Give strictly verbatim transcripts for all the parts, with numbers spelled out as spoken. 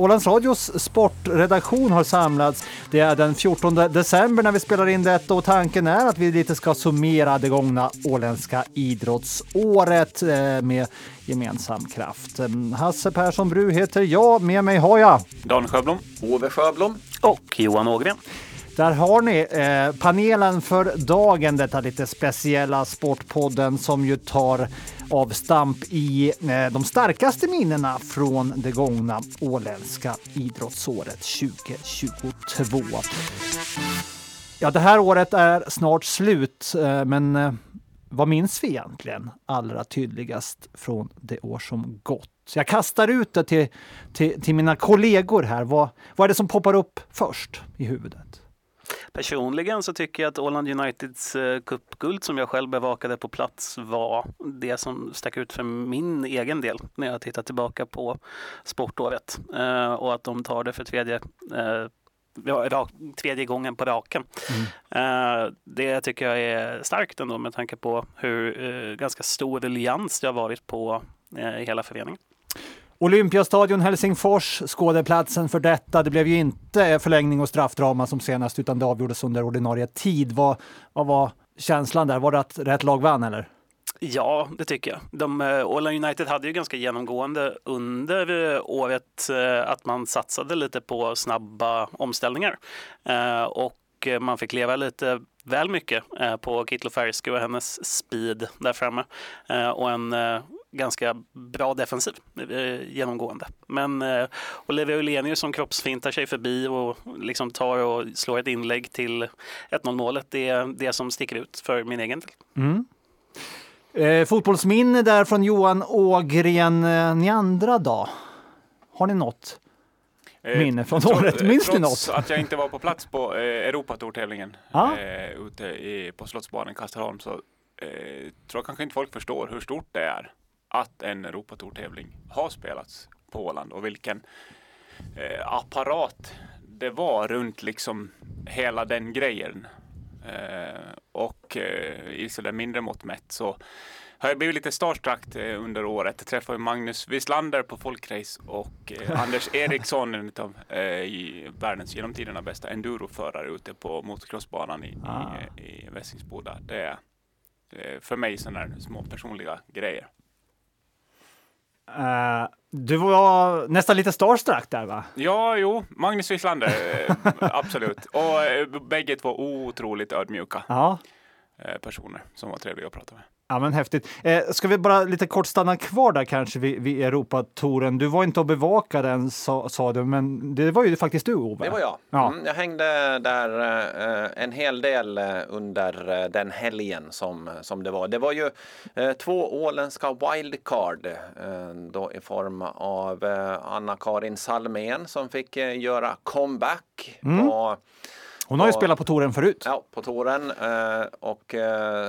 Ålands radios sportredaktion har samlats. Det är den fjortonde december när vi spelar in detta, och tanken är att vi lite ska summera det gångna åländska idrottsåret med gemensam kraft. Hasse Persson-Bru heter jag, med mig Håja, Dan Sjöblom, Ove Sjöblom och Johan Ågren. Där har ni eh, panelen för dagen, detta lite speciella sportpodden som ju tar avstamp i eh, de starkaste minnena från det gångna åländska idrottsåret tjugohundratjugotvå. Ja, det här året är snart slut, eh, men eh, vad minns vi egentligen allra tydligast från det år som gått? Så jag kastar ut det till, till, till mina kollegor här. Vad, vad är det som poppar upp först i huvudet? Personligen så tycker jag att Åland Uniteds cupguld som jag själv bevakade på plats var det som stack ut för min egen del när jag tittar tillbaka på sportåret, eh, och att de tar det för tredje, eh, rak, tredje gången på raken. Mm. Eh, det tycker jag är starkt ändå med tanke på hur eh, ganska stor relians det har varit på eh, hela föreningen. Olympiastadion Helsingfors, skådeplatsen för detta. Det blev ju inte förlängning och straffdrama som senast, utan det avgjordes under ordinarie tid. Vad, vad var känslan där? Var det att rätt lag vann eller? Ja, det tycker jag. De, Åland United hade ju ganska genomgående under året att man satsade lite på snabba omställningar. Och man fick leva lite väl mycket på Kaitlyn Fairisku och hennes speed där framme. Och en ganska bra defensiv eh, genomgående. Men eh, Olivier Olenius som kroppsfintar sig förbi och liksom tar och slår ett inlägg till ett noll-målet, det är det som sticker ut för min egen del. Mm. Eh, fotbollsminne där från Johan Ågren. Eh, ni andra då? Har ni något minne från eh, året? Minns trots ni något? Att jag inte var på plats på eh, Europatouren-tävlingen ah? eh, ute i, på Slottsbanen Kastelholm, så eh, tror jag kanske inte folk förstår hur stort det är att en Europatour-tävling har spelats på Åland och vilken eh, apparat det var runt liksom hela den grejen. Eh, och eh, i sådär mindre mått mätt så har jag blivit lite starstruck eh, under året. Jag träffade Magnus Wislander på folkrace och eh, Anders Eriksson, en av eh, i världens genom tiderna bästa enduroförare ute på motocrossbanan i, ah. i, i Västingsboda. Det är eh, för mig sådana här små personliga grejer. Uh, du var nästan lite starstruck där, va? Ja, jo. Magnus Wislander, absolut. Och uh, bägge två otroligt ödmjuka uh-huh. uh, personer som var trevliga att prata med. Ja, men häftigt. Uh, ska vi bara lite kort stanna kvar där kanske vid, vid Europatouren? Du var inte att bevaka den, sa, sa du, men det var ju faktiskt du, Ove. Det var jag. Ja. Mm, jag hängde där uh, en hel del under uh, den helgen som, som det var. Det var ju uh, två åländska wildcard uh, då i form av uh, Anna-Karin Salmén som fick uh, göra comeback mm. på... Hon har ju och, spelat på touren förut. Ja, på touren. Och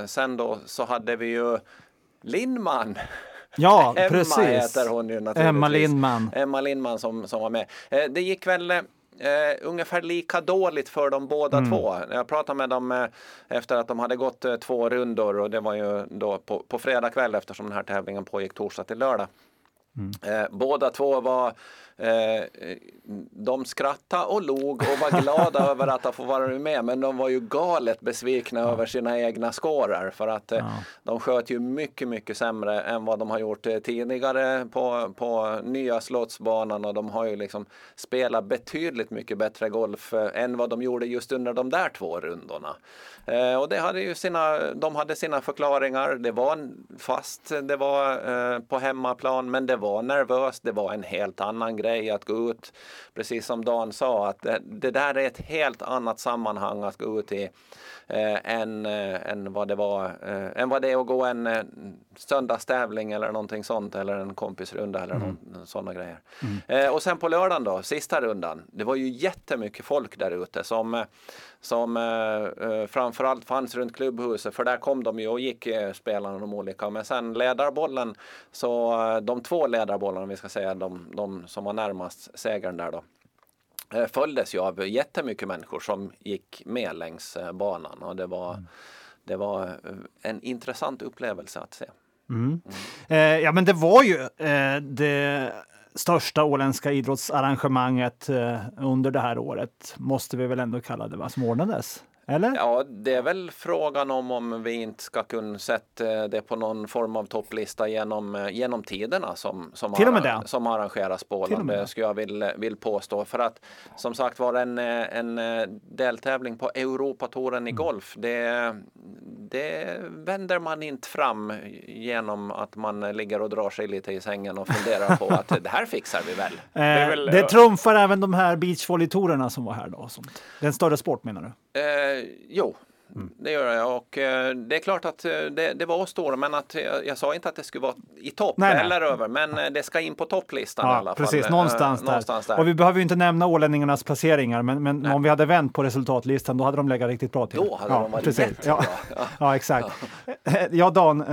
sen då så hade vi ju Lindman. Ja, Emma precis. Emma heter hon ju naturligtvis. Emma Lindman. Emma Lindman som, som var med. Det gick väl Eh, ungefär lika dåligt för de båda mm. två. Jag pratade med dem eh, efter att de hade gått eh, två rundor, och det var ju då på, på fredag kväll eftersom den här tävlingen pågick torsdag till lördag. Mm. Eh, båda två var eh, de skrattade och log och var glada över att de får vara med, men de var ju galet besvikna mm. över sina egna skårar för att eh, mm. de sköt ju mycket mycket sämre än vad de har gjort eh, tidigare på, på nya Slottsbanan, och de har ju liksom spelat betydligt mycket bättre golf eh, än vad de gjorde just under de där två rundorna. Eh, och det hade ju sina, de hade sina förklaringar. Det var fast, det var eh, på hemmaplan, men det var nervöst, det var en helt annan grej att gå ut, precis som Dan sa, att det, det där är ett helt annat sammanhang att gå ut i eh, än, eh, än, vad det var, eh, än vad det är att gå en eh, söndagstävling eller någonting sånt, eller en kompisrunda eller mm. någon, sådana grejer. Mm. Eh, och sen på lördagen då, sista rundan, det var ju jättemycket folk där ute som eh, som eh, framförallt fanns runt klubbhuset, för där kom de ju och gick eh, spelarna de olika, men sen ledarbollen, så eh, de två ledarbollarna, vi ska säga de, de som var närmast segern där då, eh, följdes ju av jättemycket människor som gick med längs eh, banan, och det var, mm. det var en intressant upplevelse att se. Mm. Mm. Eh, ja men det var ju eh, det största åländska idrottsarrangemanget under det här året, måste vi väl ändå kalla det, va, som ordnades? Eller? Ja, det är väl frågan om om vi inte ska kunna sätta det på någon form av topplista genom, genom tiderna som, som, har, som arrangeras på Åland, skulle jag vill, vill påstå. För att som sagt var en, en deltävling på Europatouren i golf, det, det vänder man inte fram genom att man ligger och drar sig lite i sängen och funderar på att det här fixar vi väl. Det, är väl, det trumfar även de här beachvolleytourerna som var här då. Sånt. Den större sport menar du? Eh, jo, mm. det gör jag, och eh, det är klart att eh, det, det var stora, men att jag, jag sa inte att det skulle vara i topp nej, eller nej. över, men eh, det ska in på topplistan ja, i alla precis, fall. Någonstans, eh, där. någonstans där. Och vi behöver ju inte nämna ålänningarnas placeringar, men, men om vi hade vänt på resultatlistan, då hade de legat riktigt bra till. Då hade ja, de varit precis. bättre. Ja, ja. ja exakt. Ja, ja Dan? Eh...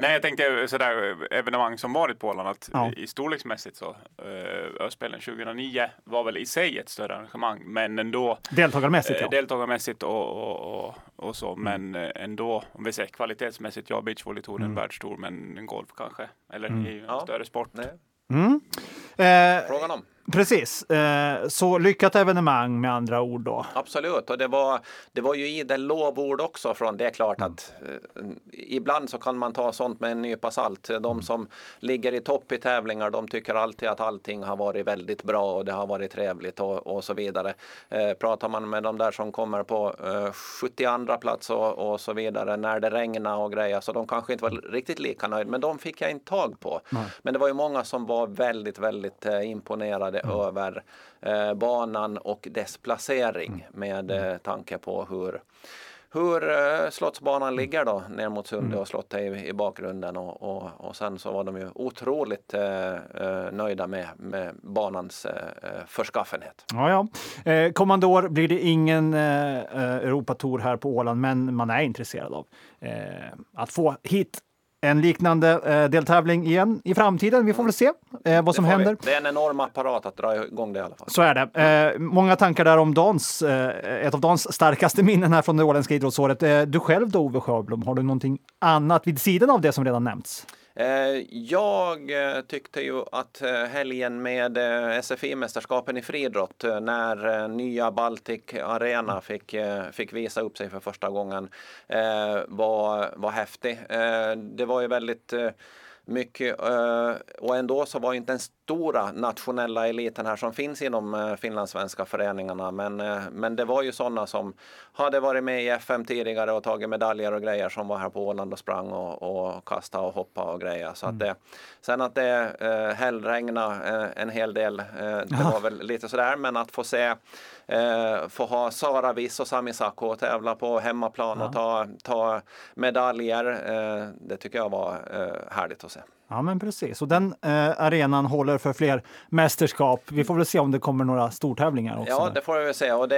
Nej, jag tänkte sådär, evenemang som varit på Åland, att ja. i storleksmässigt så eh, Öspelen tjugohundranio var väl i sig ett större arrangemang, men ändå deltagarmässigt, eh, ja. deltagarmässigt och, och, och Och, och så, men ändå, om vi säger kvalitetsmässigt, ja, beachvolleytouren mm. världstor, men golf kanske, eller mm. i en ja. större sport. Mm. Eh, Frågan om. Precis, eh, så lyckat evenemang med andra ord då. Absolut, och det var, det var ju i den lovord också från, det är klart mm. att eh, ibland så kan man ta sånt med en nypa salt. De mm. som ligger i topp i tävlingar, de tycker alltid att allting har varit väldigt bra och det har varit trevligt och, och så vidare. Eh, pratar man med de där som kommer på eh, sjuttioandra plats och, och så vidare när det regnar och grejer, så de kanske inte var riktigt lika nöjda, men de fick jag inte tag på. Mm. Men det var ju många som var väldigt, väldigt eh, imponerade Mm. över eh, banan och dess placering mm. med eh, tanke på hur, hur eh, Slottsbanan ligger då ner mot Sunde och Slottet i, i bakgrunden, och, och, och sen så var de ju otroligt eh, nöjda med, med banans eh, förskaffenhet. Ja, ja. Eh, kommande år blir det ingen eh, Europatour här på Åland, men man är intresserad av eh, att få hit en liknande eh, deltävling igen i framtiden. Vi får väl se eh, vad som händer. Vi. Det är en enorm apparat att dra igång det i alla fall. Så är det. Eh, många tankar där om dans. Eh, ett av dans starkaste minnen här från det åländska idrottsåret. Eh, du själv då, Ove Sjöblom, har du någonting annat vid sidan av det som redan nämnts? Jag tyckte ju att helgen med S F I-mästerskapen i friidrott, när nya Baltic Arena fick, fick visa upp sig för första gången, var, var häftig. Det var ju väldigt mycket, och ändå så var ju inte en stora nationella eliten här som finns inom finlandssvenska föreningarna, men, men det var ju sådana som hade varit med i F M tidigare och tagit medaljer och grejer, som var här på Åland och sprang och, och kastade och hoppade och grejer. Så mm. att det, sen att det eh, hellregnade eh, en hel del, eh, det Aha. var väl lite sådär, men att få se eh, få ha Sara Viss och Sami Sakko och tävla på hemmaplan ja. och ta, ta medaljer, eh, det tycker jag var eh, härligt att se. Ja, men precis. Och den eh, arenan håller för fler mästerskap. Vi får väl se om det kommer några stortävlingar också. Ja, det får vi väl se. Och det,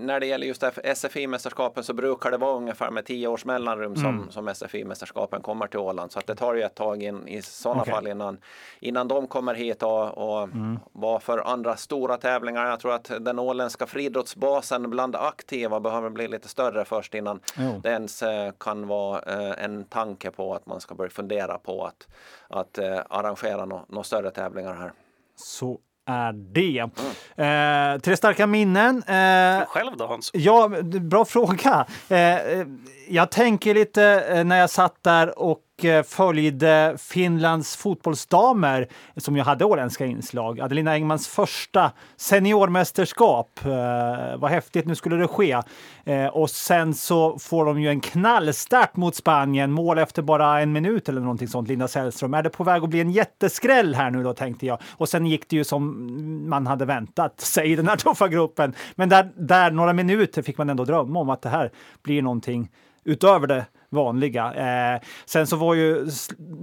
när det gäller just S F I-mästerskapen, så brukar det vara ungefär med tio års mellanrum som, mm. som S F I-mästerskapen kommer till Åland. Så att det tar ju ett tag in, i sådana okay. fall innan, innan de kommer hit och, och mm. vad för andra stora tävlingar. Jag tror att den åländska friidrottsbasen bland aktiva behöver bli lite större först innan jo. det ens kan vara en tanke på att man ska börja fundera på att att eh, arrangera några no- no större tävlingar här. Så är det. Mm. Eh, tre starka minnen. Eh, själv då, Hans? Ja, bra fråga. Eh, jag tänker lite när jag satt där och följde Finlands fotbollsdamer, som ju hade åländska inslag. Adelina Engmans första seniormästerskap. Eh, vad häftigt, nu skulle det ske. Eh, och sen så får de ju en knallstart mot Spanien. Mål efter bara en minut eller någonting sånt. Linda Sällström, är det på väg att bli en jätteskräll här nu då, tänkte jag. Och sen gick det ju som man hade väntat sig i den här tuffa gruppen. Men där, där några minuter fick man ändå drömma om att det här blir någonting utöver det vanliga. Eh, sen så var ju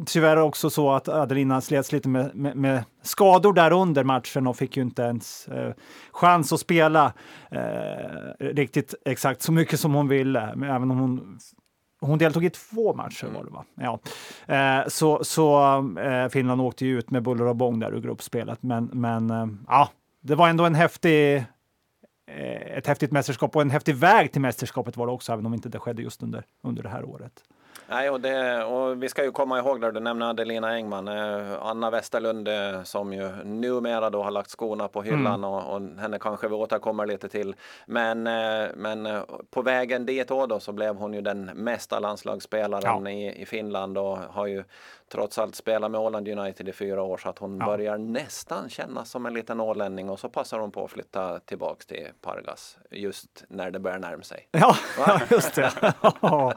tyvärr också så att Adelina slets lite med, med, med skador där under matchen och fick ju inte ens eh, chans att spela eh, riktigt exakt så mycket som hon ville. Men även om hon, hon deltog i två matcher var det va? Ja. Eh, så så eh, Finland åkte ju ut med buller och bång där ur gruppspelet. Men, men eh, ja, det var ändå en häftig ett häftigt mästerskap, och en häftig väg till mästerskapet var det också, även om inte det skedde just under, under det här året. Nej, och, det, och vi ska ju komma ihåg där du nämnde Adelina Engman, eh, Anna Westerlund eh, som ju numera då har lagt skorna på hyllan mm. och, och henne kanske vi återkommer lite till. Men, eh, men eh, på vägen dit då, då så blev hon ju den mesta landslagsspelaren ja. i, i Finland och har ju trots allt spelat med Åland United i fyra år så att hon ja. börjar nästan kännas som en liten ålänning och så passar hon på att flytta tillbaks till Pargas just när det börjar närma sig. Ja, ja just det. ja.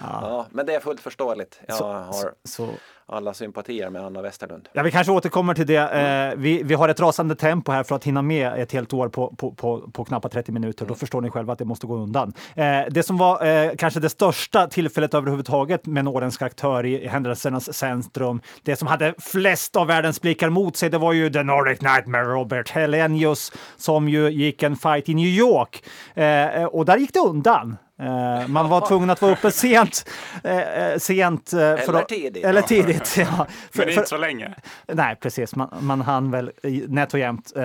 Ja, men det är fullt förståeligt. Jag så, har så, så. alla sympatier med Anna Westerlund. Ja, vi kanske återkommer till det. Eh, vi, vi har ett rasande tempo här för att hinna med ett helt år på, på, på, på knappt trettio minuter. Då förstår ni själva att det måste gå undan. Eh, det som var eh, kanske det största tillfället överhuvudtaget med en åländsk aktör i händelsernas centrum. Det som hade flest av världens blickar mot sig, det var ju The Nordic Nightmare, Robert Hellenius, som ju gick en fight i New York. Eh, och där gick det undan. Uh, man var tvungen att vara uppe sent, uh, sent uh, eller, för, tidigt, eller tidigt ja. Ja. För, men inte för, så länge. Nej, precis, man, man hann väl nätt och jämt uh,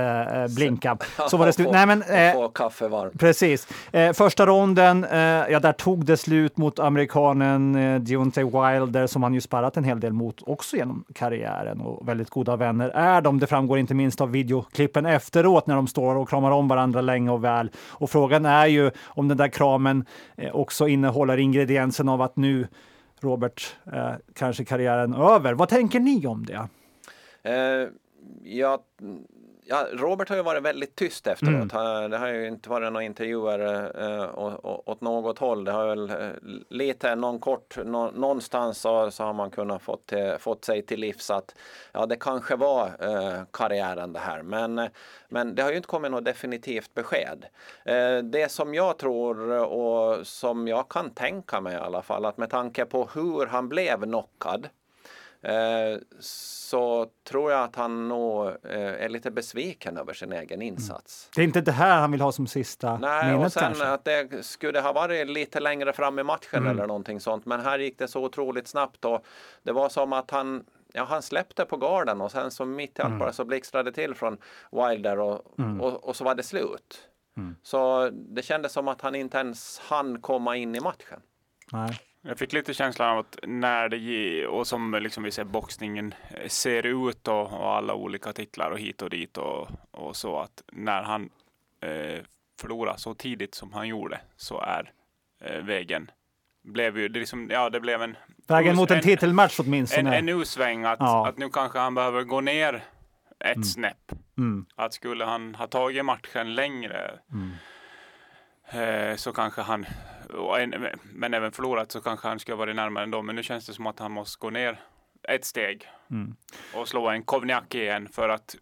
blinka. Så var det slut. Nej, men, uh, kaffe varm. Precis, uh, första ronden uh, ja, där tog det slut mot amerikanen uh, Deontay Wilder, som han ju sparrat en hel del mot också genom karriären, och väldigt goda vänner är de. Det framgår inte minst av videoklippen efteråt när de står och kramar om varandra länge och väl, och frågan är ju om den där kramen också innehåller ingrediensen av att nu, Robert, eh, kanske karriären över. Vad tänker ni om det? Eh, ja, ja, Robert har ju varit väldigt tyst efteråt. Mm. Det har ju inte varit några intervjuer eh, åt, åt något håll. Det har väl lite någon kort, nå, någonstans så, så har man kunnat fått, till, fått sig till livs att ja, det kanske var eh, karriären det här. Men eh, Men det har ju inte kommit något definitivt besked. Det som jag tror och som jag kan tänka mig i alla fall, att med tanke på hur han blev knockad så tror jag att han nog är lite besviken över sin egen insats. Det är inte det här han vill ha som sista Nej, minnet och sen kanske. Att det skulle ha varit lite längre fram i matchen mm. eller någonting sånt. Men här gick det så otroligt snabbt och det var som att han... Ja, han släppte på garden och sen så mitt i allt mm. bara så blixtrade till från Wilder och, mm. och, och så var det slut. Mm. Så det kändes som att han inte ens hann komma in i matchen. Nej. Jag fick lite känslan av att när det ger, och som liksom vi ser boxningen ser ut och, och alla olika titlar och hit och dit och, och så, att när han eh, förlorar så tidigt som han gjorde så är eh, vägen blev ju, det liksom, ja det blev en vägen mot en titelmatch åtminstone. En, en usväng att, ja. att nu kanske han behöver gå ner ett mm. snäpp. Mm. Att skulle han ha tagit matchen längre mm. eh, så kanske han, en, men även förlorat så kanske han skulle vara närmare ändå. Men nu känns det som att han måste gå ner ett steg mm. och slå en kovniak igen för att.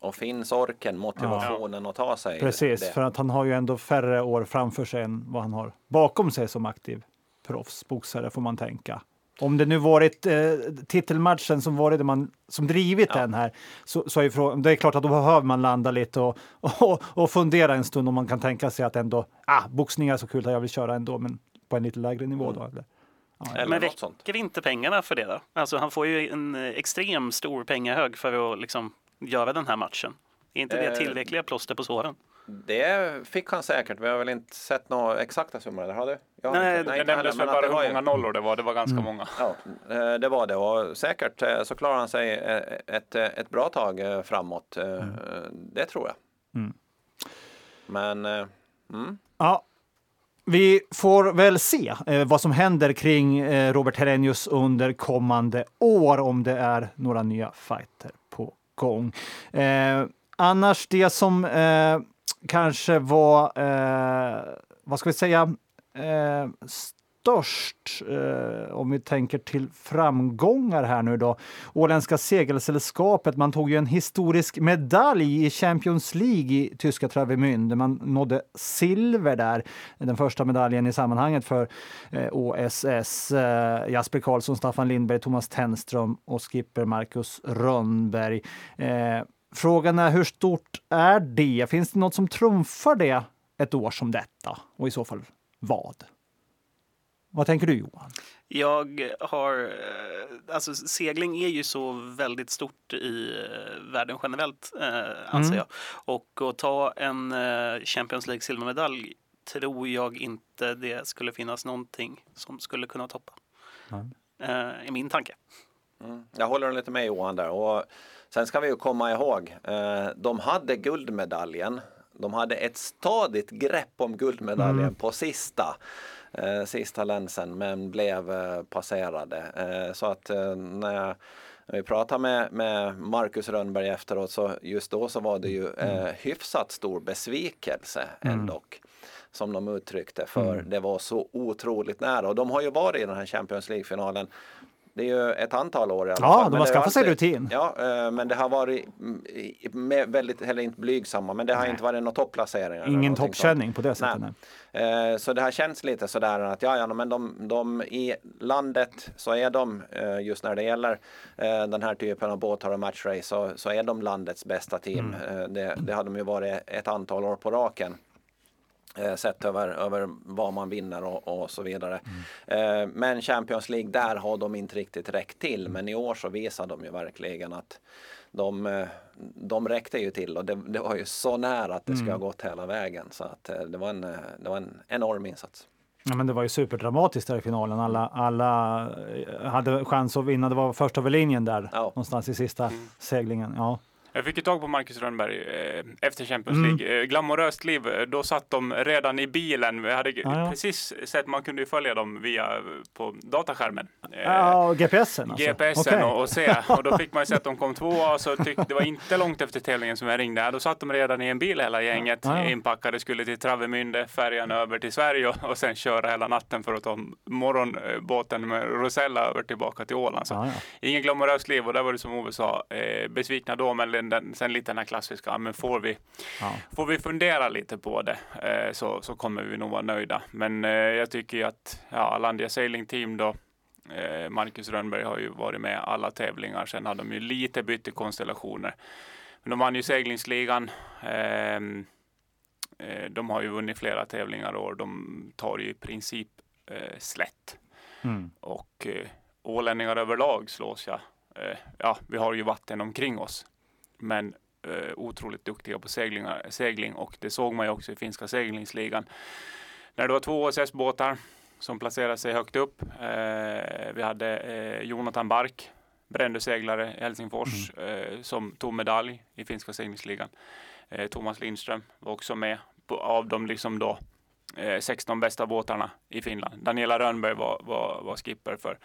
Och finns orken, motivationen ja. att ta sig. Precis, det. För att han har ju ändå färre år framför sig än vad han har bakom sig som aktiv proffsboxare, får man tänka. Om det nu varit eh, titelmatchen som varit det man som drivit ja. den här, så, så är frågan, det är klart att då behöver man landa lite och, och, och fundera en stund om man kan tänka sig att ändå, ah, boxning är så kul att jag vill köra ändå, men på en lite lägre nivå då. Eller? Ja, eller men räcker sånt. Inte pengarna för det då? Alltså han får ju en extrem stor pengahög för att liksom göra den här matchen. Är inte det tillräckliga plåster på såren? Det fick han säkert. Vi har väl inte sett några exakta summor där, har du? Jag nej, inte, nej, det nämndes väl bara hur många ju... nollor det var. Det var ganska mm. många. Ja, det var det. Och säkert så klarar han sig ett, ett bra tag framåt. Mm. Det tror jag. Mm. Men... Mm. Ja. Vi får väl se eh, vad som händer kring eh, Robert Hellenius under kommande år, om det är några nya fighter på gång. Eh, annars det som eh, kanske var, eh, vad ska vi säga, eh, störst eh, om vi tänker till framgångar här nu då. Åländska segelsällskapet, man tog ju en historisk medalj i Champions League i tyska Travemünde. Man nådde silver där, den första medaljen i sammanhanget för eh, O S S. Eh, Jasper Karlsson, Staffan Lindberg, Thomas Tennström och skipper Marcus Rönberg. Eh, Frågan är, hur stort är det? Finns det något som trumfar det ett år som detta? Och i så fall vad? Vad tänker du, Johan? Jag har... Alltså, segling är ju så väldigt stort i världen generellt, eh, anser mm. jag. Och att ta en Champions League-silvermedalj tror jag inte det skulle finnas någonting som skulle kunna toppa. Mm. Eh, i min tanke. Mm. Jag håller lite med Johan där. Och sen ska vi ju komma ihåg, eh, de hade guldmedaljen. De hade ett stadigt grepp om guldmedaljen mm. på sista eh, sista länsen, men blev eh, passerade. Eh, så att eh, när vi pratade med, med Marcus Rönberg efteråt, så just då så var det ju eh, hyfsat stor besvikelse mm. ändå, som de uttryckte, för mm. det var så otroligt nära. Och de har ju varit i den här Champions League-finalen. Det är ju ett antal år i alla fall. Ja, de har skaffat sig rutin. Ja, men det har varit med väldigt, heller inte blygsamma, men det har nej. inte varit någon topplacering. Ingen toppkänning på det sättet. Nej. Så det här känns lite sådär att ja, ja men de, de i landet så är de, just när det gäller den här typen av båtar och matchrace, så, så är de landets bästa team. Mm. Det, det har de ju varit ett antal år på raken. Sett över, över vad man vinner och, och så vidare. Mm. Men Champions League, där har de inte riktigt räckt till. Men i år så visar de ju verkligen att de, de räckte ju till. Och det, det var ju så nära att det ska ha gått hela vägen. Så att det var en, det var en enorm insats. Ja, men det var ju superdramatiskt där i finalen. Alla, alla hade chans att vinna. Det var först över linjen där. Ja. Någonstans i sista mm. seglingen. Ja. Jag fick ett tag på Marcus Rönberg efter Champions League. Mm. Glamoröst liv. Då satt de redan i bilen. Vi hade ja, ja. precis sett, man kunde ju följa dem via på dataskärmen. Ja, och GPSen alltså. GPSen okay. och, och se. Och då fick man ju se att de kom tvåa. Så tyckte, det var inte långt efter tävlingen som jag ringde. Då satt de redan i en bil hela gänget. Ja, ja. Inpackade, skulle till Travemünde, färjan över till Sverige. Och, och sen köra hela natten för att ta morgonbåten med Rosella över tillbaka till Åland. Så ja, ja. ingen glamoröst liv. Och där var det som Ove sa, eh, besvikna då, men Den, sen lite den här klassiska, men får vi, ja. får vi fundera lite på det eh, så, så kommer vi nog vara nöjda. Men eh, jag tycker ju att ja, Ålandia Sailing Team då, eh, Marcus Rönberg har ju varit med alla tävlingar. Sen har de ju lite bytt konstellationer. Men de vann ju seglingsligan. Eh, de har ju vunnit flera tävlingar år. De tar ju i princip eh, slätt. Mm. Och eh, ålänningar överlag slås jag. Eh, ja, vi har ju vatten omkring oss. Men eh, otroligt duktiga på seglingar, segling, och det såg man ju också i finska seglingsligan. När det var två O S S-båtar som placerade sig högt upp. Eh, vi hade eh, Jonathan Bark, bränduseglare i Helsingfors, mm. eh, som tog medalj i finska seglingsligan. Eh, Thomas Lindström var också med på, av de liksom då, eh, sexton bästa båtarna i Finland. Daniela Rönnberg var, var, var skipper för,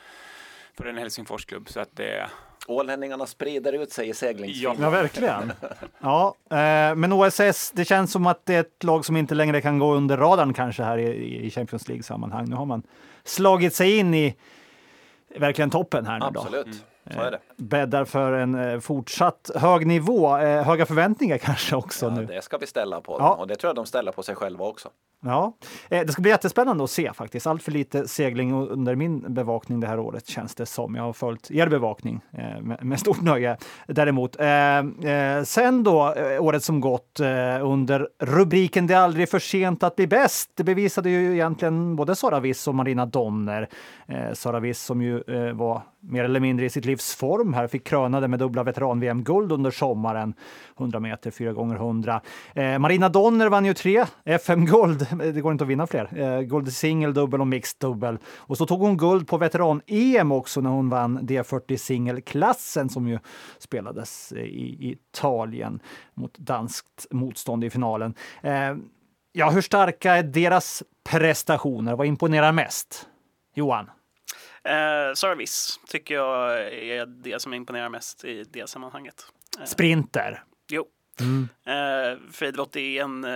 för en Helsingforsklubb, så att det eh, ålänningarna sprider ut sig i seglingsligan. Ja, verkligen. Ja, eh, men O S S, det känns som att det är ett lag som inte längre kan gå under radarn kanske här i, i Champions League-sammanhang. Nu har man slagit sig in i verkligen toppen här nu. Absolut. Då. Mm. Så är det. Eh, bäddar för en eh, fortsatt hög nivå. Eh, höga förväntningar kanske också ja, nu. Det ska vi ställa på ja. dem, och det tror jag de ställer på sig själva också. Ja, det ska bli jättespännande att se faktiskt. Allt för lite segling under min bevakning det här året, känns det som. Jag har följt er bevakning med stort nöje däremot. Sen då, året som gått under rubriken Det är aldrig för sent att bli bäst. Det bevisade ju egentligen både Sara Viss och Marina Donner. Sara Viss som ju var mer eller mindre i sitt livs form här, fick krönade med dubbla veteran-V M-guld under sommaren. hundra meter, fyra gånger hundra. Marina Donner vann ju tre F M-guld. Det går inte att vinna fler. Eh, guld singel, dubbel och mixed dubbel. Och så tog hon guld på veteran-E M också när hon vann D fyrtio singelklassen som ju spelades i Italien mot danskt motstånd i finalen. Eh, ja, hur starka är deras prestationer? Vad imponerar mest? Johan? Eh, service tycker jag är det som imponerar mest i det sammanhanget. Eh. Sprinter? Jo. Mm. Uh, friidrott är en, uh,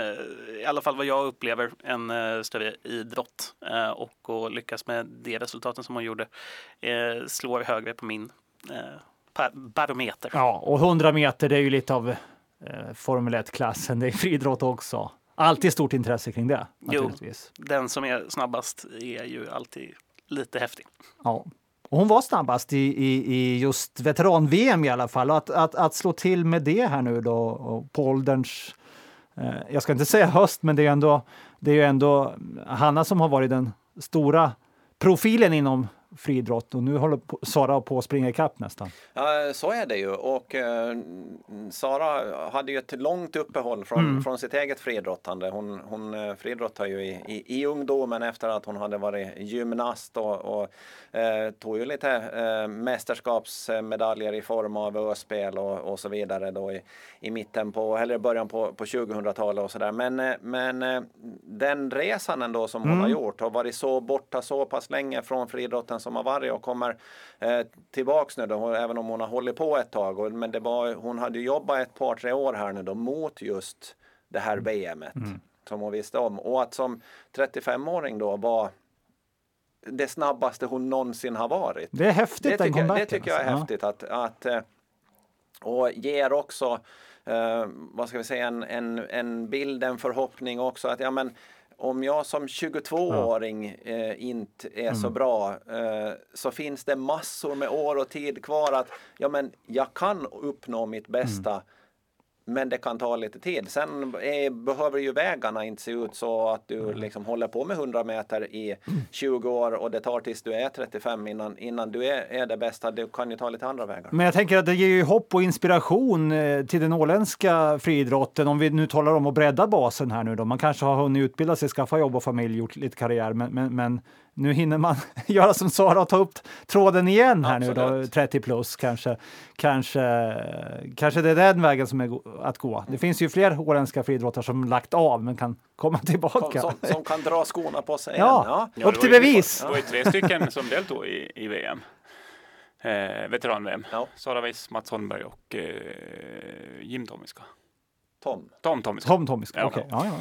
i alla fall vad jag upplever, en uh, större idrott, uh, och att lyckas med det resultaten som hon gjorde uh, slår högre på min uh, barometer. Ja, och hundra meter, det är ju lite av uh, Formel ett-klassen, det är friidrott också. Alltid stort intresse kring det, naturligtvis. Jo, den som är snabbast är ju alltid lite häftig. Ja. Och hon var snabbast i, i, i just veteran-V M i alla fall. Och att, att, att slå till med det här nu då, och på ålderns, eh, jag ska inte säga höst, men det är, ändå, det är ju ändå Hanna som har varit den stora profilen inom friidrott och nu håller Sara på att springa ikapp nästan. Ja, så är det ju, och eh, Sara hade ju ett långt uppehåll från, mm. från sitt eget friidrottande. Hon, hon friidrottade ju i, i, i ungdomen efter att hon hade varit gymnast och, och eh, tog ju lite eh, mästerskapsmedaljer i form av öspel och, och så vidare då i, i mitten på, eller i början på, på tjugohundratalet och sådär. Men, men den resan ändå som hon mm. har gjort har varit så borta så pass länge från friidrotten som har varit och kommer eh, tillbaks nu då, även om hon har hållit på ett tag. Och, men det var, hon hade jobbat ett par, tre år här nu då mot just det här V M-et mm. som hon visste om. Och att som trettiofemåring då var det snabbaste hon någonsin har varit. Det är häftigt. Det tycker, det tycker jag är alltså. häftigt att, att och ger också eh, vad ska vi säga en, en, en bild, en förhoppning också att ja men om jag som tjugotvååring eh, inte är mm. så bra eh, så finns det massor med år och tid kvar att ja men jag kan uppnå mitt bästa mm. men det kan ta lite tid. Sen är, behöver ju vägarna inte se ut så att du liksom håller på med hundra meter i tjugo år och det tar tills du är trettiofem innan, innan du är, är det bästa. Du kan ju ta lite andra vägar. Men jag tänker att det ger ju hopp och inspiration till den åländska friidrotten. Om vi nu talar om att bredda basen här nu då. Man kanske har hunnit utbilda sig, skaffa jobb och familj, gjort lite karriär. Men, men, men nu hinner man göra som Sara och ta upp tråden igen här. Absolut. Nu då, trettio plus kanske. Kanske, kanske det är den vägen som är go- att gå. Det finns ju fler åländska friidrottare som lagt av men kan komma tillbaka. Som, som kan dra skorna på sig. Ja, ja. Upp till bevis. Det var ju tre stycken som deltog i, i V M. Eh, veteran-V M. Ja. Sara Viss, Mats Holmberg och eh, Jim Tomiska. Tom. Tom Tomiska. Tom Tomiska, ja, okej. Okay. Ja, ja,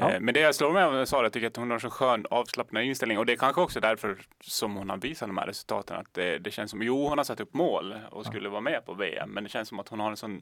ja. Eh, men det jag slår med av Sara tycker att hon har så skön avslappnad inställning. Och det är kanske också därför som hon har visat de här resultaten. Att det, det känns som, jo hon har satt upp mål och skulle ja. vara med på V M. Men det känns som att hon har en sån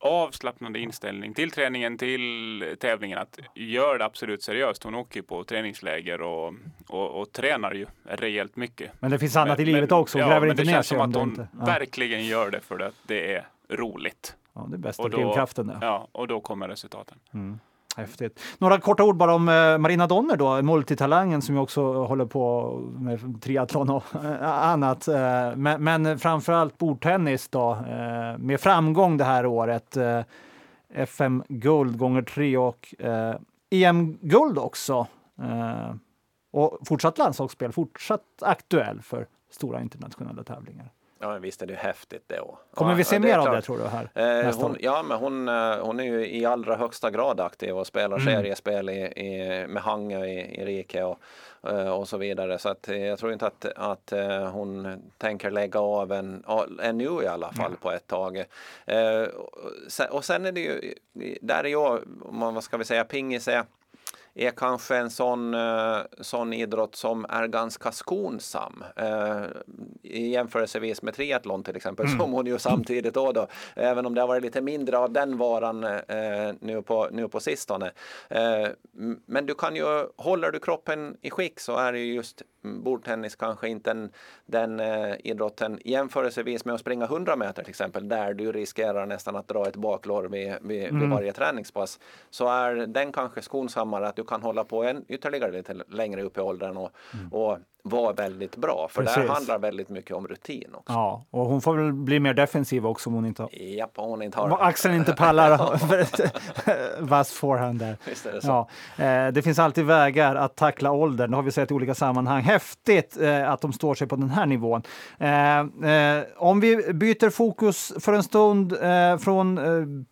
avslappnande inställning till träningen, till tävlingen, att gör det absolut seriöst. Hon åker på träningsläger och, och, och tränar ju rejält mycket. Men det finns annat men, i livet men, också. Ja, men det känns som att hon inte. verkligen gör det för att det är roligt. Ja, det är bästa och då, kraften, ja, och då kommer resultaten. Mm. Häftigt. Några korta ord bara om Marina Donner då, multitalangen som ju också håller på med triathlon och annat. Men, men framförallt bordtennis då, med framgång det här året. F M-guld gånger tre och E M-guld också. Och fortsatt landslagsspel, fortsatt aktuell för stora internationella tävlingar. Ja, visst är det häftigt det år. Kommer ja, vi se mer klart. av det tror du här? Eh, hon, ja, men hon, hon är ju i allra högsta grad aktiv och spelar mm. seriespel i, i, med Hangö i, i Rike och, och så vidare. Så att, jag tror inte att, att hon tänker lägga av en, en nu i alla fall mm. på ett tag. Eh, och sen är det ju, där är jag, vad ska vi säga, pingis är, är kanske en sån, sån idrott som är ganska skonsam eh, i jämförelsevis med triathlon till exempel, mm. som hon ju samtidigt då, då även om det har varit lite mindre av den varan eh, nu, på, nu på sistone. Eh, men du kan ju, håller du kroppen i skick så är det ju just bordtennis kanske inte den, den eh, idrotten jämförelsevis med att springa hundra meter till exempel, där du riskerar nästan att dra ett baklår vid, vid, mm. vid varje träningspass, så är den kanske skonsammare att du kan hålla på en ytterligare lite längre upp i åldern och, mm. och vara väldigt bra. För det handlar väldigt mycket om rutin också. Ja, och hon får väl bli mer defensiv också om hon inte har... Japp, hon inte har... Axeln inte pallar vass forehand där. Visst är det så. Ja, eh, det finns alltid vägar att tackla åldern. Det har vi sett i olika sammanhang. Häftigt eh, att de står sig på den här nivån. Eh, eh, om vi byter fokus för en stund eh, från eh,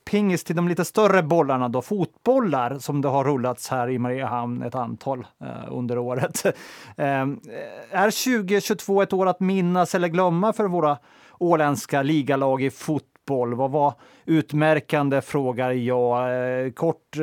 pingis till de lite större bollarna då. Fotbollar som det har rullats här i Mariehamn ett antal eh, under året. eh, Är tjugohundratjugotvå ett år att minnas eller glömma för våra åländska ligalag i fotboll? Vad var utmärkande, frågar jag. Kort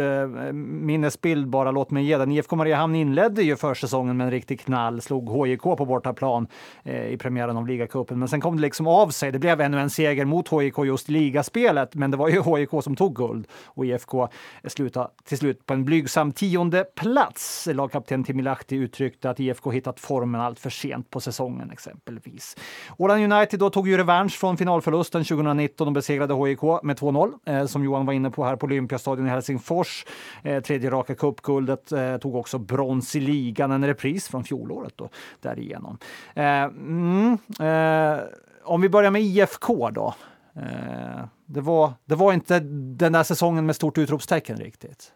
minnesbild bara, låt mig ge den. I F K Mariehamn inledde ju försäsongen med en riktig knall. Slog H J K på bortaplan i premiären av ligacupen. Men sen kom det liksom av sig. Det blev ännu en seger mot H J K just i ligaspelet. Men det var ju H J K som tog guld. Och I F K slutade till slut på en blygsam tionde plats. Lagkapten Timilahti uttryckte att I F K hittat formen allt för sent på säsongen exempelvis. Åland United då tog ju revansch från finalförlusten tjugonitton. som besegrade H J K med två noll, eh, som Johan var inne på här på Olympiastadion i Helsingfors. Eh, tredje raka cupguldet, eh, tog också brons i ligan, en repris från fjolåret då, därigenom. Eh, mm, eh, om vi börjar med I F K då. Eh, det, var, det var inte den där säsongen med stort utropstecken riktigt.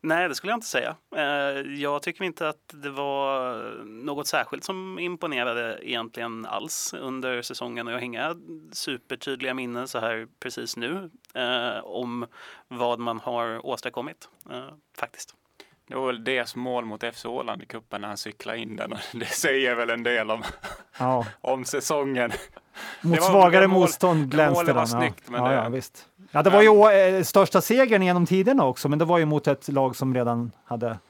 Nej, det skulle jag inte säga. Jag tycker inte att det var något särskilt som imponerade egentligen alls under säsongen, och jag har inga supertydliga minnen så här precis nu om vad man har åstadkommit faktiskt. Det var väl deras mål mot F C Åland i cupen när han cyklade in den. Det säger väl en del om, ja. om säsongen. Mot svagare mål, motstånd glänste den. Målet var snyggt. Ja. Men ja, det, ja, visst. Ja, det var ju eh, största segern genom tiderna också, men det var ju mot ett lag som redan hade mm.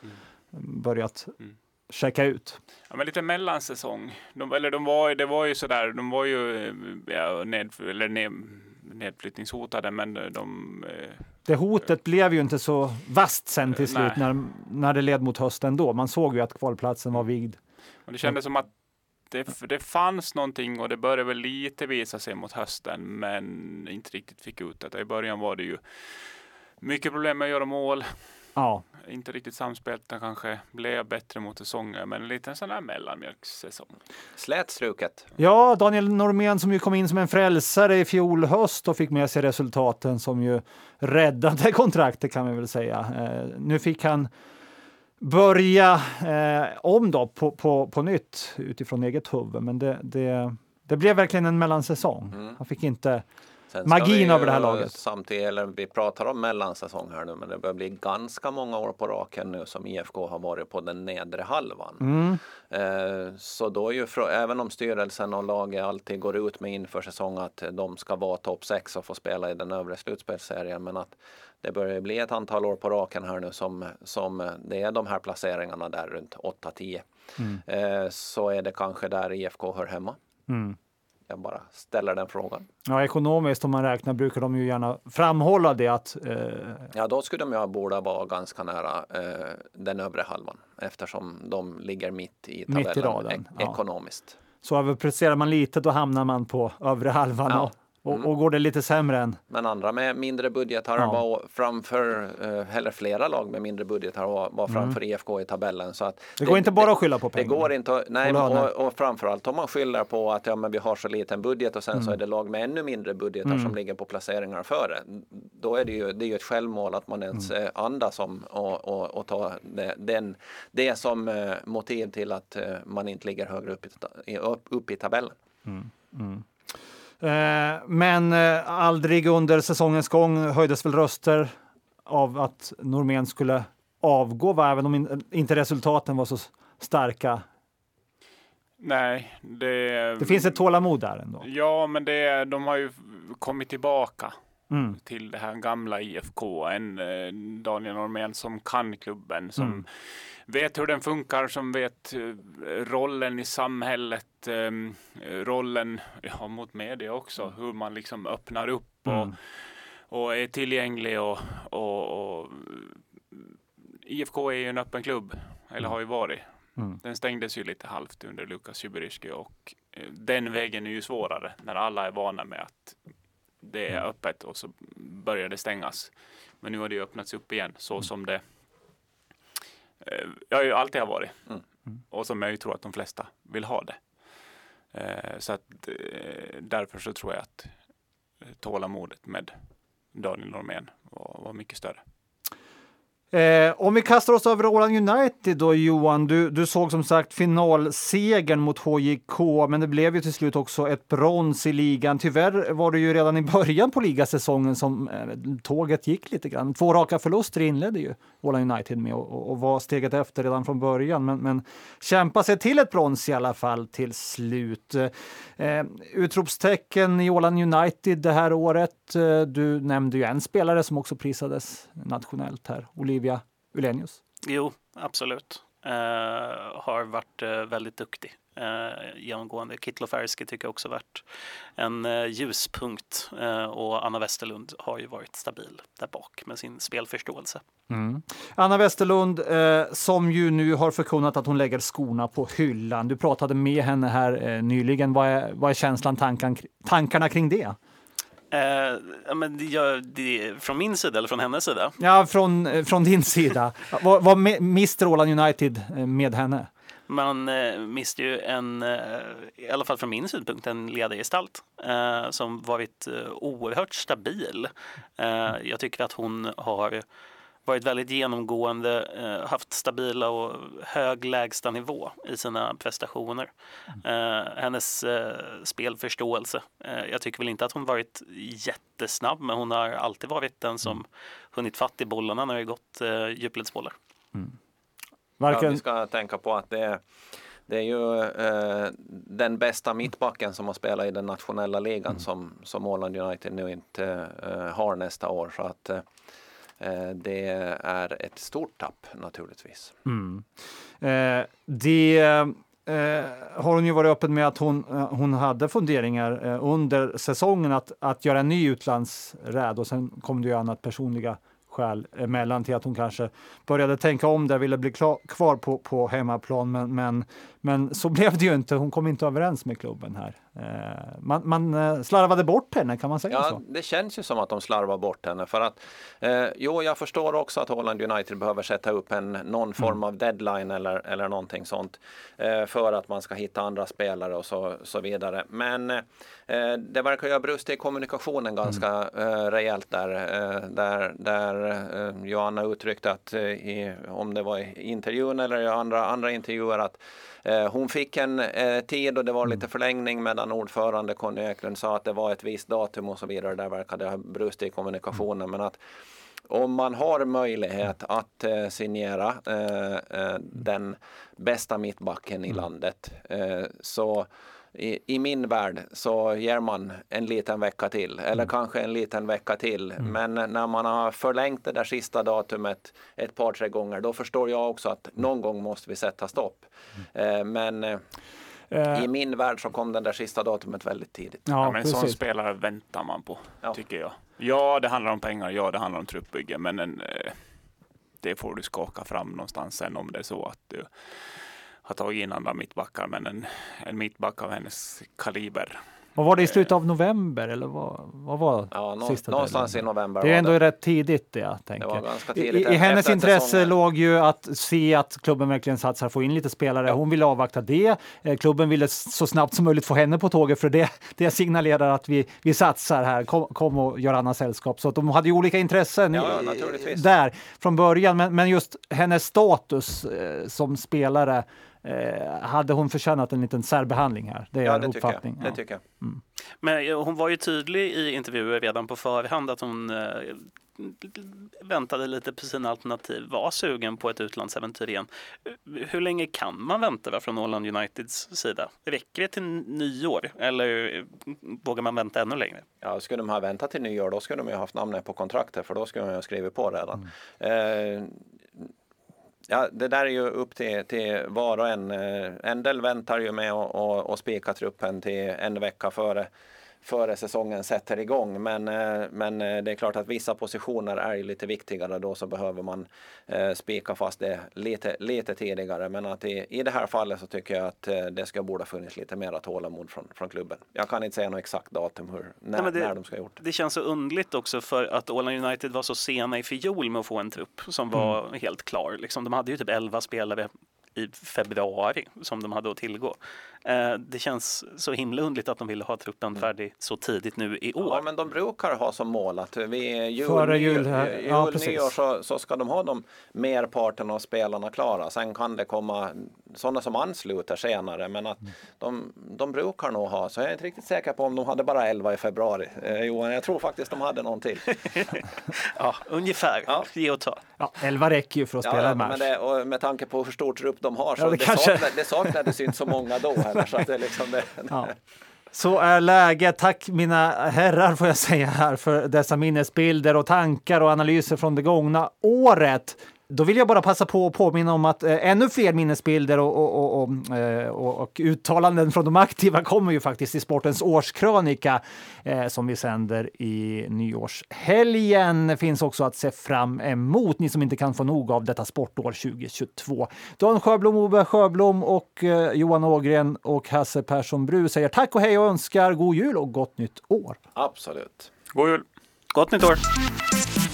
börjat mm. checka ut. Ja, men lite mellansäsong. De, eller de var, det var ju sådär, de var ju ja, ned, eller ned, nedflyttningshotade, men de... de det hotet blev ju inte så vasst sen till slut när, när det led mot hösten då. Man såg ju att kvalplatsen var vigd. Och det kändes som att det, det fanns någonting, och det började väl lite visa sig mot hösten, men inte riktigt fick ut det. I början var det ju mycket problem med att göra mål. Ja. Inte riktigt samspelt, den kanske blev bättre mot säsongen, men en liten sån där mellanmjölkssäsong. Slätstruket. Ja, Daniel Norrmén som ju kom in som en frälsare i fjol höst och fick med sig resultaten som ju räddade kontraktet, kan vi väl säga. Eh, nu fick han börja eh, om då på, på, på nytt utifrån eget huvud, men det, det, det blev verkligen en mellansäsong. Mm. Han fick inte... magin över det här laget. Samtidigt, eller vi pratar om mellansäsong här nu, men det börjar bli ganska många år på raken nu som I F K har varit på den nedre halvan. Mm. Eh, så då är ju, för, även om styrelsen och laget alltid går ut med inför säsong att de ska vara topp sex och få spela i den övre slutspelsserien, men att det börjar bli ett antal år på raken här nu som, som det är de här placeringarna där runt åtta tio. Mm. Eh, så är det kanske där I F K hör hemma. Mm. Jag bara ställer den frågan. Ja, ekonomiskt om man räknar brukar de ju gärna framhålla det att... Eh... Ja, då skulle de ju borde vara ganska nära eh, den övre halvan, eftersom de ligger mitt i tabellen, mitt i raden. E- ekonomiskt. Ja. Så överpresterar man lite, då hamnar man på övre halvan, ja. och, och, och går det lite sämre än... Men andra med mindre budget har ja. var framför, eh, eller flera lag med mindre budget har var, var framför mm. I F K i tabellen. Så att det går det, inte bara det, att skylla på pengar. Det går inte, nej, och, och, och framförallt om man skyller på att ja, men vi har så liten budget och sen mm. så är det lag med ännu mindre budgetar mm. som ligger på placeringar före. Då är det ju, det är ju ett självmål att man ens mm. andas om och, och, och tar det, den, det som eh, motiv till att eh, man inte ligger högre upp i, upp, upp i tabellen. Mm. Mm. Men aldrig under säsongens gång höjdes väl röster av att Norrmén skulle avgå, va? Även om inte resultaten var så starka. Nej. Det, det finns ett tålamod där ändå. Ja, men det, de har ju kommit tillbaka mm. till det här gamla I F K. En Daniel Norrmén som kan klubben, som mm. vet hur den funkar, som vet rollen i samhället, rollen ja, mot media också, hur man liksom öppnar upp och, mm. och är tillgänglig och, och, och I F K är ju en öppen klubb, eller har ju varit. Mm. Den stängdes ju lite halvt under Lukas Juberyski, och den vägen är ju svårare när alla är vana med att det är öppet, och så börjar det stängas. Men nu har det ju öppnats upp igen så som det jag ju alltid har varit mm. och som jag ju tror att de flesta vill ha det. Så att därför så tror jag att tålamodet med Daniel Norrmén var, var mycket större. Eh, om vi kastar oss över Åland United då, Johan, du, du såg som sagt finalsegern mot H J K, men det blev ju till slut också ett brons i ligan. Tyvärr var det ju redan i början på ligasäsongen som eh, tåget gick lite grann. Två raka förluster inledde ju Åland United med och, och var steget efter redan från början, men, men kämpa sig till ett brons i alla fall till slut. Eh, utropstecken i Åland United det här året, eh, du nämnde ju en spelare som också prisades nationellt här, Olivier Olenius. Jo, absolut. Uh, har varit uh, väldigt duktig. Uh, genomgående. Kaitlyn Fairisku tycker jag också varit en uh, ljuspunkt. Uh, och Anna Westerlund har ju varit stabil där bak med sin spelförståelse. Mm. Anna Westerlund uh, som ju nu har förkunnat att hon lägger skorna på hyllan. Du pratade med henne här uh, nyligen. Vad är, vad är känslan, tankan, tankarna kring det? Eh, ja, men det gör, det, från min sida eller från hennes sida? Ja, från, från din sida. Vad, vad mister Åland United med henne? Man eh, mister ju en, eh, i alla fall från min synpunkt, en ledargestalt eh, som varit eh, oerhört stabil. Eh, jag tycker att hon har varit väldigt genomgående, eh, haft stabila och hög lägsta nivå i sina prestationer. Eh, hennes eh, spelförståelse. Eh, jag tycker väl inte att hon varit jättesnabb, men hon har alltid varit den som hunnit fatt i bollarna när det gått eh, djupledsbollar. Mm. Marken. Ja, vi ska tänka på att det är, det är ju eh, den bästa mittbacken som har spelat i den nationella ligan mm. som, som Åland United nu inte eh, har nästa år. Så att eh, det är ett stort tapp naturligtvis. Mm. Eh, det eh, har hon ju varit öppen med att hon, hon hade funderingar eh, under säsongen att, att göra en ny utlandsräd, och sen kom det ju annat personliga skäl emellan till att hon kanske började tänka om där, ville bli klar, kvar på, på hemmaplan, men, men, men så blev det ju inte. Hon kom inte överens med klubben här. Eh, man, man slarvade bort henne, kan man säga ja, så? Det känns ju som att de slarvar bort henne, för att eh, jo, jag förstår också att Åland United behöver sätta upp en, någon form av deadline eller, eller någonting sånt eh, för att man ska hitta andra spelare och så, så vidare. Men eh, det verkar ju ha brustit i kommunikationen ganska mm. eh, rejält där, eh, där, där Johanna uttryckte att i, om det var i intervjun eller i andra, andra intervjuer att eh, hon fick en eh, tid och det var lite förlängning, medan ordförande Conny Eklund sa att det var ett visst datum och så vidare. Där verkade ha brustit i kommunikationen, men att om man har möjlighet att eh, signera eh, eh, den bästa mittbacken i landet eh, så I, I min värld så ger man en liten vecka till, eller mm. kanske en liten vecka till. Mm. Men när man har förlängt det där sista datumet ett par, tre gånger, då förstår jag också att någon gång måste vi sätta stopp. Mm. Eh, men eh, eh. i min värld så kom den där sista datumet väldigt tidigt. Ja, ja, men sån spelare väntar man på, ja. tycker jag. Ja, det handlar om pengar, ja, det handlar om truppbygge, men en, eh, det får du skaka fram någonstans sen om det är så att du har tagit in andra mittbackar, men en, en mittback av hennes kaliber. Vad var det i slutet av november? Eller vad, vad var ja, nå, sista någonstans delen? I november. Det är ändå det. Rätt tidigt det, jag tänker. Det var ganska tidigt. I, i hennes intresse säsongen. Låg ju att se att klubben verkligen satsar, få in lite spelare. Hon ville avvakta det. Klubben ville så snabbt som möjligt få henne på tåget, för det, det signalerar att vi, vi satsar här. Kom, kom och gör annars sällskap. Så att de hade ju olika intressen ja, i, där från början. Men, men just hennes status eh, som spelare, hade hon förtjänat en liten särbehandling här? Det är ja, det uppfattning. Tycker jag. Det ja. tycker jag. Mm. Men hon var ju tydlig i intervjuer redan på förhand att hon eh, väntade lite på sina alternativ, var sugen på ett utlandsäventyr igen. Hur länge kan man vänta från Åland Uniteds sida? Räcker det till nyår eller vågar man vänta ännu längre? Ja, skulle de ha väntat till nyår, då skulle de ju ha haft namnet på kontraktet, för då skulle de ha skrivit på redan. Mm. Eh, Ja, det där är ju upp till, till var och en. En del väntar ju med att och, och spika truppen till en vecka före, före säsongen sätter igång. Men, men det är klart att vissa positioner är ju lite viktigare, då så behöver man spika fast det lite, lite tidigare. Men att i, i det här fallet så tycker jag att det ska borde ha funnits lite mer tålamod från, från klubben. Jag kan inte säga något exakt datum hur, när, Nej, det, när de ska ha gjort det. Det känns så underligt också, för att Åland United var så sena i fjol med att få en trupp som var mm. helt klar. Liksom, de hade ju typ elva spelare i februari som de hade att tillgå. Eh, det känns så himla undligt att de ville ha truppen färdig så tidigt nu i år. Ja, men de brukar ha som mål att vid jul, Före jul, här. jul ja, nyår så, så ska de ha de merparten av spelarna klara. Sen kan det komma sådana som ansluter senare, men att mm. de, de brukar nog ha, så jag är inte riktigt säker på om de hade bara elva i februari. Eh, Johan, jag tror faktiskt de hade någon till. ja, ungefär. Ja. Ge och ta. Ja, elva räcker ju för att spela ja, en match. Men det, och med tanke på hur stor trupp de har så ja, det, det, kanske... saknade, det saknades ju inte så många då heller, så att det liksom det... Ja. Så är läget. Tack mina herrar får jag säga här för dessa minnesbilder och tankar och analyser från det gångna året. Då vill jag bara passa på att påminna om att eh, ännu fler minnesbilder och, och, och, och, och uttalanden från de aktiva kommer ju faktiskt i Sportens årskrönika eh, som vi sänder i nyårshelgen. Finns också att se fram emot, ni som inte kan få nog av detta sportår tjugohundratjugotvå. Dan Sjöblom, Ove Sjöblom och eh, Johan Ågren och Hasse Persson-Bru säger tack och hej och önskar god jul och gott nytt år. Absolut. God jul. Gott nytt år.